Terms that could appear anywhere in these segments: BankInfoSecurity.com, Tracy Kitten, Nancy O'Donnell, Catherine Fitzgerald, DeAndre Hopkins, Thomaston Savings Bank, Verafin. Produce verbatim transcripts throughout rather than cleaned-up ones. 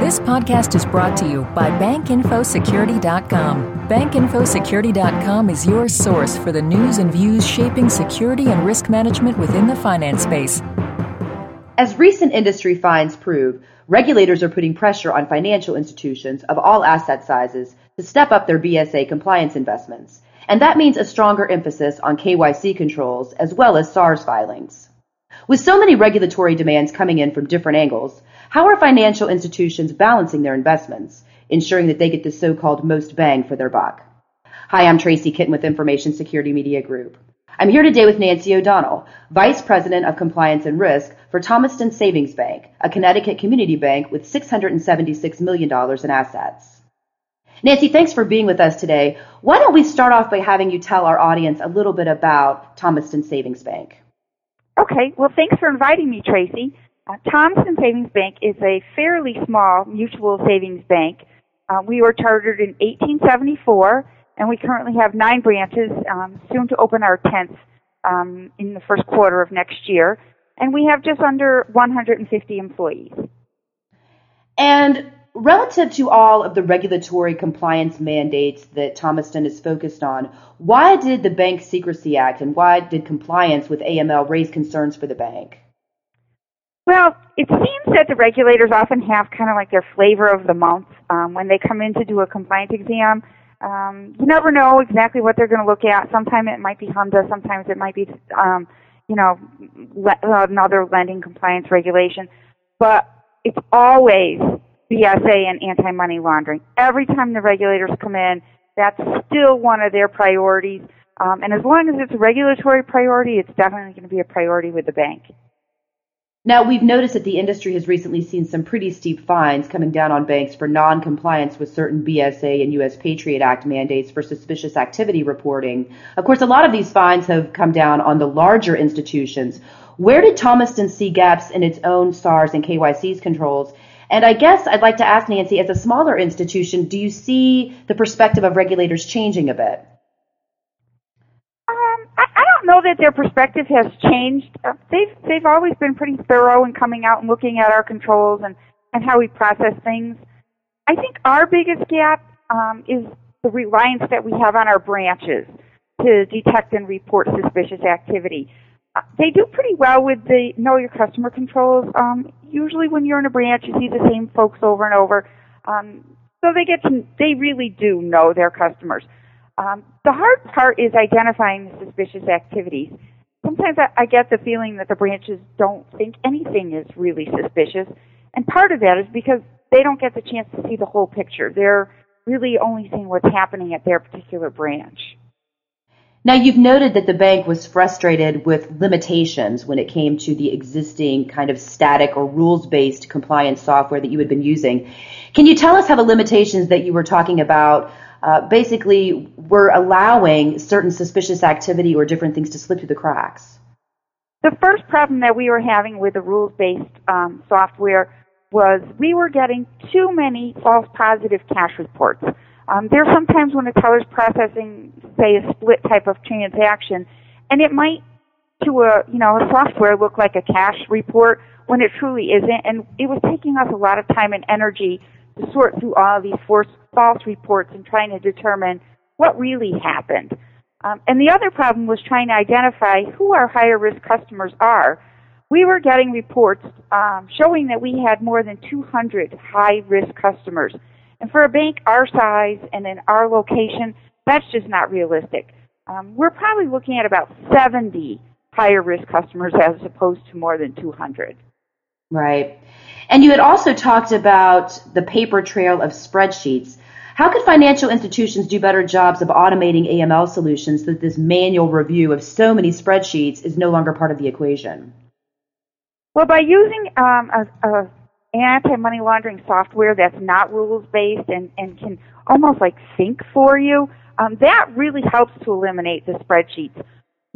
This podcast is brought to you by bank info security dot com. bank info security dot com is your source for the news and views shaping security and risk management within the finance space. As recent industry finds prove, regulators are putting pressure on financial institutions of all asset sizes to step up their B S A compliance investments. And that means a stronger emphasis on K Y C controls as well as SARS filings. With so many regulatory demands coming in from different angles, how are financial institutions balancing their investments, ensuring that they get the so-called most bang for their buck? Hi, I'm Tracy Kitten with Information Security Media Group. I'm here today with Nancy O'Donnell, Vice President of Compliance and Risk for Thomaston Savings Bank, a Connecticut community bank with six hundred seventy-six million dollars in assets. Nancy, thanks for being with us today. Why don't we start off by having you tell our audience a little bit about Thomaston Savings Bank? Okay, well, thanks for inviting me, Tracy. Uh, Thomaston Savings Bank is a fairly small mutual savings bank. Uh, we were chartered in eighteen seventy-four, and we currently have nine branches, um, soon to open our tenth um, in the first quarter of next year. And we have just under one hundred fifty employees. And relative to all of the regulatory compliance mandates that Thomaston is focused on, why did the Bank Secrecy Act and why did compliance with A M L raise concerns for the bank? Well, it seems that the regulators often have kind of like their flavor of the month um, when they come in to do a compliance exam. Um, you never know exactly what they're going to look at. Sometimes it might be HMDA, sometimes it might be, um, you know, le- another lending compliance regulation. But it's always B S A and anti-money laundering. Every time the regulators come in, that's still one of their priorities. Um, and as long as it's a regulatory priority, it's definitely going to be a priority with the bank. Now, we've noticed that the industry has recently seen some pretty steep fines coming down on banks for non-compliance with certain B S A and U S Patriot Act mandates for suspicious activity reporting. Of course, a lot of these fines have come down on the larger institutions. Where did Thomaston see gaps in its own SARS and K Y C's controls? And I guess I'd like to ask, Nancy, as a smaller institution, do you see the perspective of regulators changing a bit? Know that their perspective has changed. Uh, they've they've always been pretty thorough in coming out and looking at our controls and, and how we process things. I think our biggest gap um, is the reliance that we have on our branches to detect and report suspicious activity. Uh, they do pretty well with the know your customer controls. Um, usually when you're in a branch, you see the same folks over and over. Um, so they get to, they really do know their customers. Um, the hard part is identifying the suspicious activities. Sometimes I, I get the feeling that the branches don't think anything is really suspicious, and part of that is because they don't get the chance to see the whole picture. They're really only seeing what's happening at their particular branch. Now, you've noted that the bank was frustrated with limitations when it came to the existing kind of static or rules-based compliance software that you had been using. Can you tell us how the limitations that you were talking about Uh, basically, we're allowing certain suspicious activity or different things to slip through the cracks? The first problem that we were having with the rules-based um, software was we were getting too many false positive cash reports. Um, there's sometimes when a teller's processing, say, a split type of transaction, and it might, to a you know, a software look like a cash report when it truly isn't, and it was taking us a lot of time and energy to sort through all of these forced false reports and trying to determine what really happened. Um, and the other problem was trying to identify who our higher-risk customers are. We were getting reports um, showing that we had more than two hundred high-risk customers. And for a bank our size and in our location, that's just not realistic. Um, we're probably looking at about seventy higher-risk customers as opposed to more than two hundred. Right. And you had also talked about the paper trail of spreadsheets. How could financial institutions do better jobs of automating A M L solutions so that this manual review of so many spreadsheets is no longer part of the equation? Well, by using um, a, a anti-money laundering software that's not rules-based and, and can almost like think for you, um, that really helps to eliminate the spreadsheets.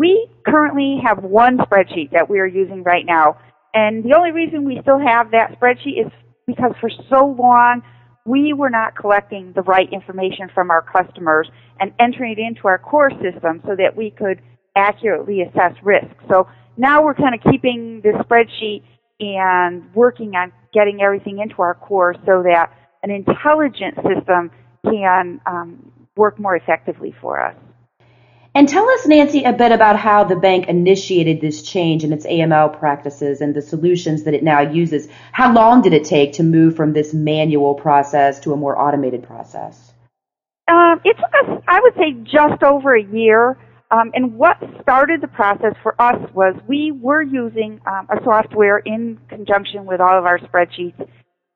We currently have one spreadsheet that we are using right now. And the only reason we still have that spreadsheet is because for so long we were not collecting the right information from our customers and entering it into our core system so that we could accurately assess risk. So now we're kind of keeping this spreadsheet and working on getting everything into our core so that an intelligent system can um, work more effectively for us. And tell us, Nancy, a bit about how the bank initiated this change in its A M L practices and the solutions that it now uses. How long did it take to move from this manual process to a more automated process? Um, it took us, I would say, just over a year. Um, and what started the process for us was we were using um, a software in conjunction with all of our spreadsheets.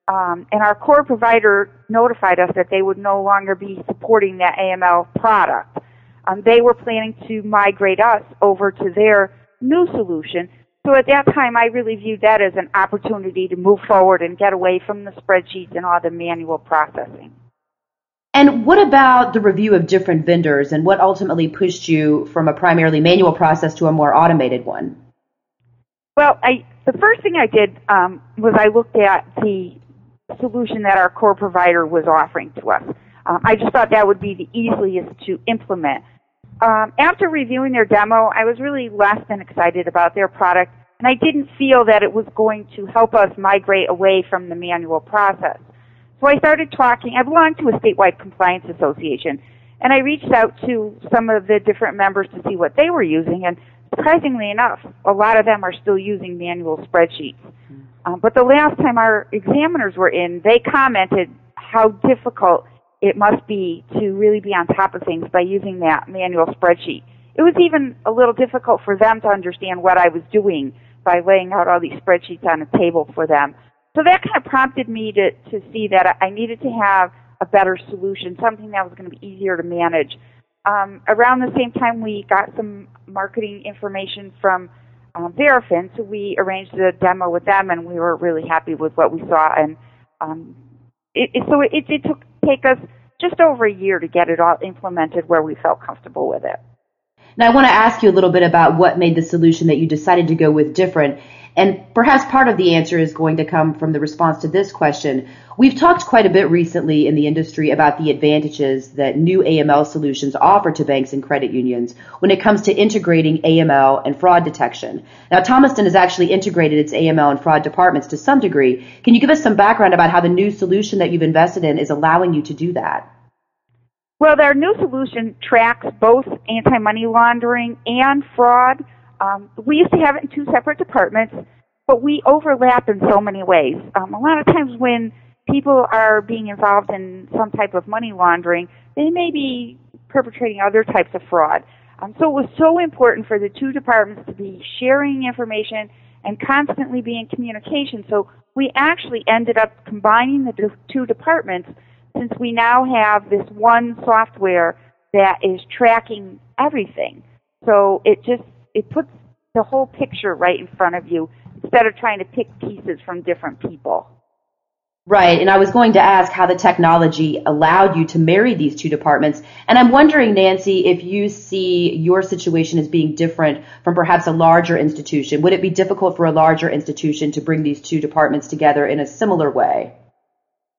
Um, and our core provider notified us that they would no longer be supporting that A M L product. Um, they were planning to migrate us over to their new solution. So at that time, I really viewed that as an opportunity to move forward and get away from the spreadsheets and all the manual processing. And what about the review of different vendors and what ultimately pushed you from a primarily manual process to a more automated one? Well, I, the first thing I did um, was I looked at the solution that our core provider was offering to us. Um, I just thought that would be the easiest to implement. Um, after reviewing their demo, I was really less than excited about their product, and I didn't feel that it was going to help us migrate away from the manual process. So I started talking. I belong to a statewide compliance association, and I reached out to some of the different members to see what they were using, and surprisingly enough, a lot of them are still using manual spreadsheets. Um, but the last time our examiners were in, they commented how difficult it must be to really be on top of things by using that manual spreadsheet. It was even a little difficult for them to understand what I was doing by laying out all these spreadsheets on a table for them. So that kind of prompted me to, to see that I needed to have a better solution, something that was going to be easier to manage. Um, around the same time, we got some marketing information from um, Verafin, so we arranged a demo with them, and we were really happy with what we saw. And um, it, it, so it, it took take us just over a year to get it all implemented where we felt comfortable with it. Now I want to ask you a little bit about what made the solution that you decided to go with different, and perhaps part of the answer is going to come from the response to this question. We've talked quite a bit recently in the industry about the advantages that new A M L solutions offer to banks and credit unions when it comes to integrating A M L and fraud detection. Now, Thomaston has actually integrated its A M L and fraud departments to some degree. Can you give us some background about how the new solution that you've invested in is allowing you to do that? Well, their new solution tracks both anti-money laundering and fraud. Um, we used to have it in two separate departments, but we overlap in so many ways. Um, a lot of times when people are being involved in some type of money laundering, they may be perpetrating other types of fraud. Um, so it was so important for the two departments to be sharing information and constantly be in communication. So we actually ended up combining the two departments since we now have this one software that is tracking everything. So it just it puts the whole picture right in front of you instead of trying to pick pieces from different people. Right, and I was going to ask how the technology allowed you to marry these two departments, and I'm wondering, Nancy, if you see your situation as being different from perhaps a larger institution. Would it be difficult for a larger institution to bring these two departments together in a similar way?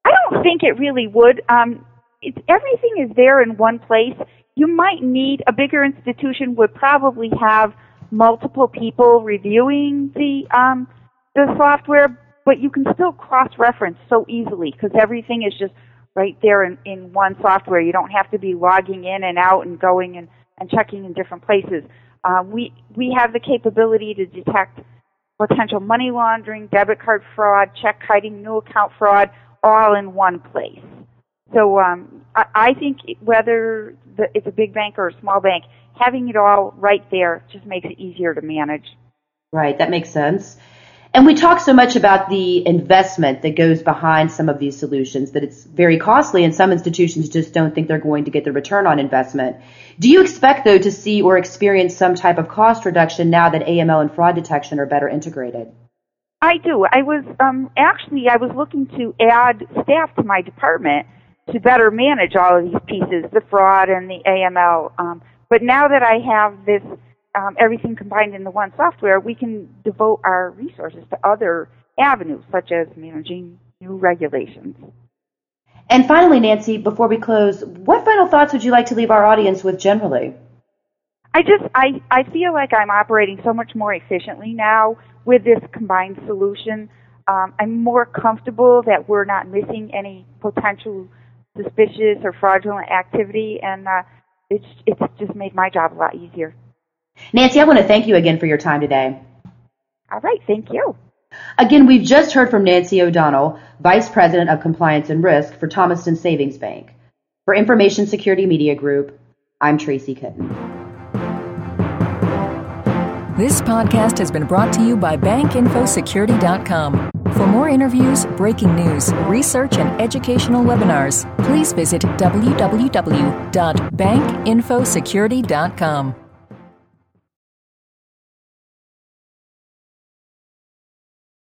I don't think it really would. Um, it's, everything is there in one place. You might need, a bigger institution would probably have multiple people reviewing the um, the software, but you can still cross-reference so easily because everything is just right there in, in one software. You don't have to be logging in and out and going and, and checking in different places. Um, we, we have the capability to detect potential money laundering, debit card fraud, check hiding, new account fraud, all in one place. So um, I, I think whether the, it's a big bank or a small bank, having it all right there just makes it easier to manage. Right, that makes sense. And we talk so much about the investment that goes behind some of these solutions that it's very costly, and some institutions just don't think they're going to get the return on investment. Do you expect, though, to see or experience some type of cost reduction now that A M L and fraud detection are better integrated? I do. I was um, actually I was looking to add staff to my department to better manage all of these pieces, the fraud and the A M L. Um, but now that I have this um, everything combined into one software, we can devote our resources to other avenues, such as managing new regulations. And finally, Nancy, before we close, what final thoughts would you like to leave our audience with generally? I just, I, I feel like I'm operating so much more efficiently now with this combined solution. Um, I'm more comfortable that we're not missing any potential suspicious or fraudulent activity, and uh, it's it's just made my job a lot easier. Nancy, I want to thank you again for your time today. All right, thank you. Again, we've just heard from Nancy O'Donnell, Vice President of Compliance and Risk for Thomaston Savings Bank. For Information Security Media Group, I'm Tracy Kitten. This podcast has been brought to you by Bank Info Security dot com. For more interviews, breaking news, research, and educational webinars, please visit w w w dot Bank Info Security dot com.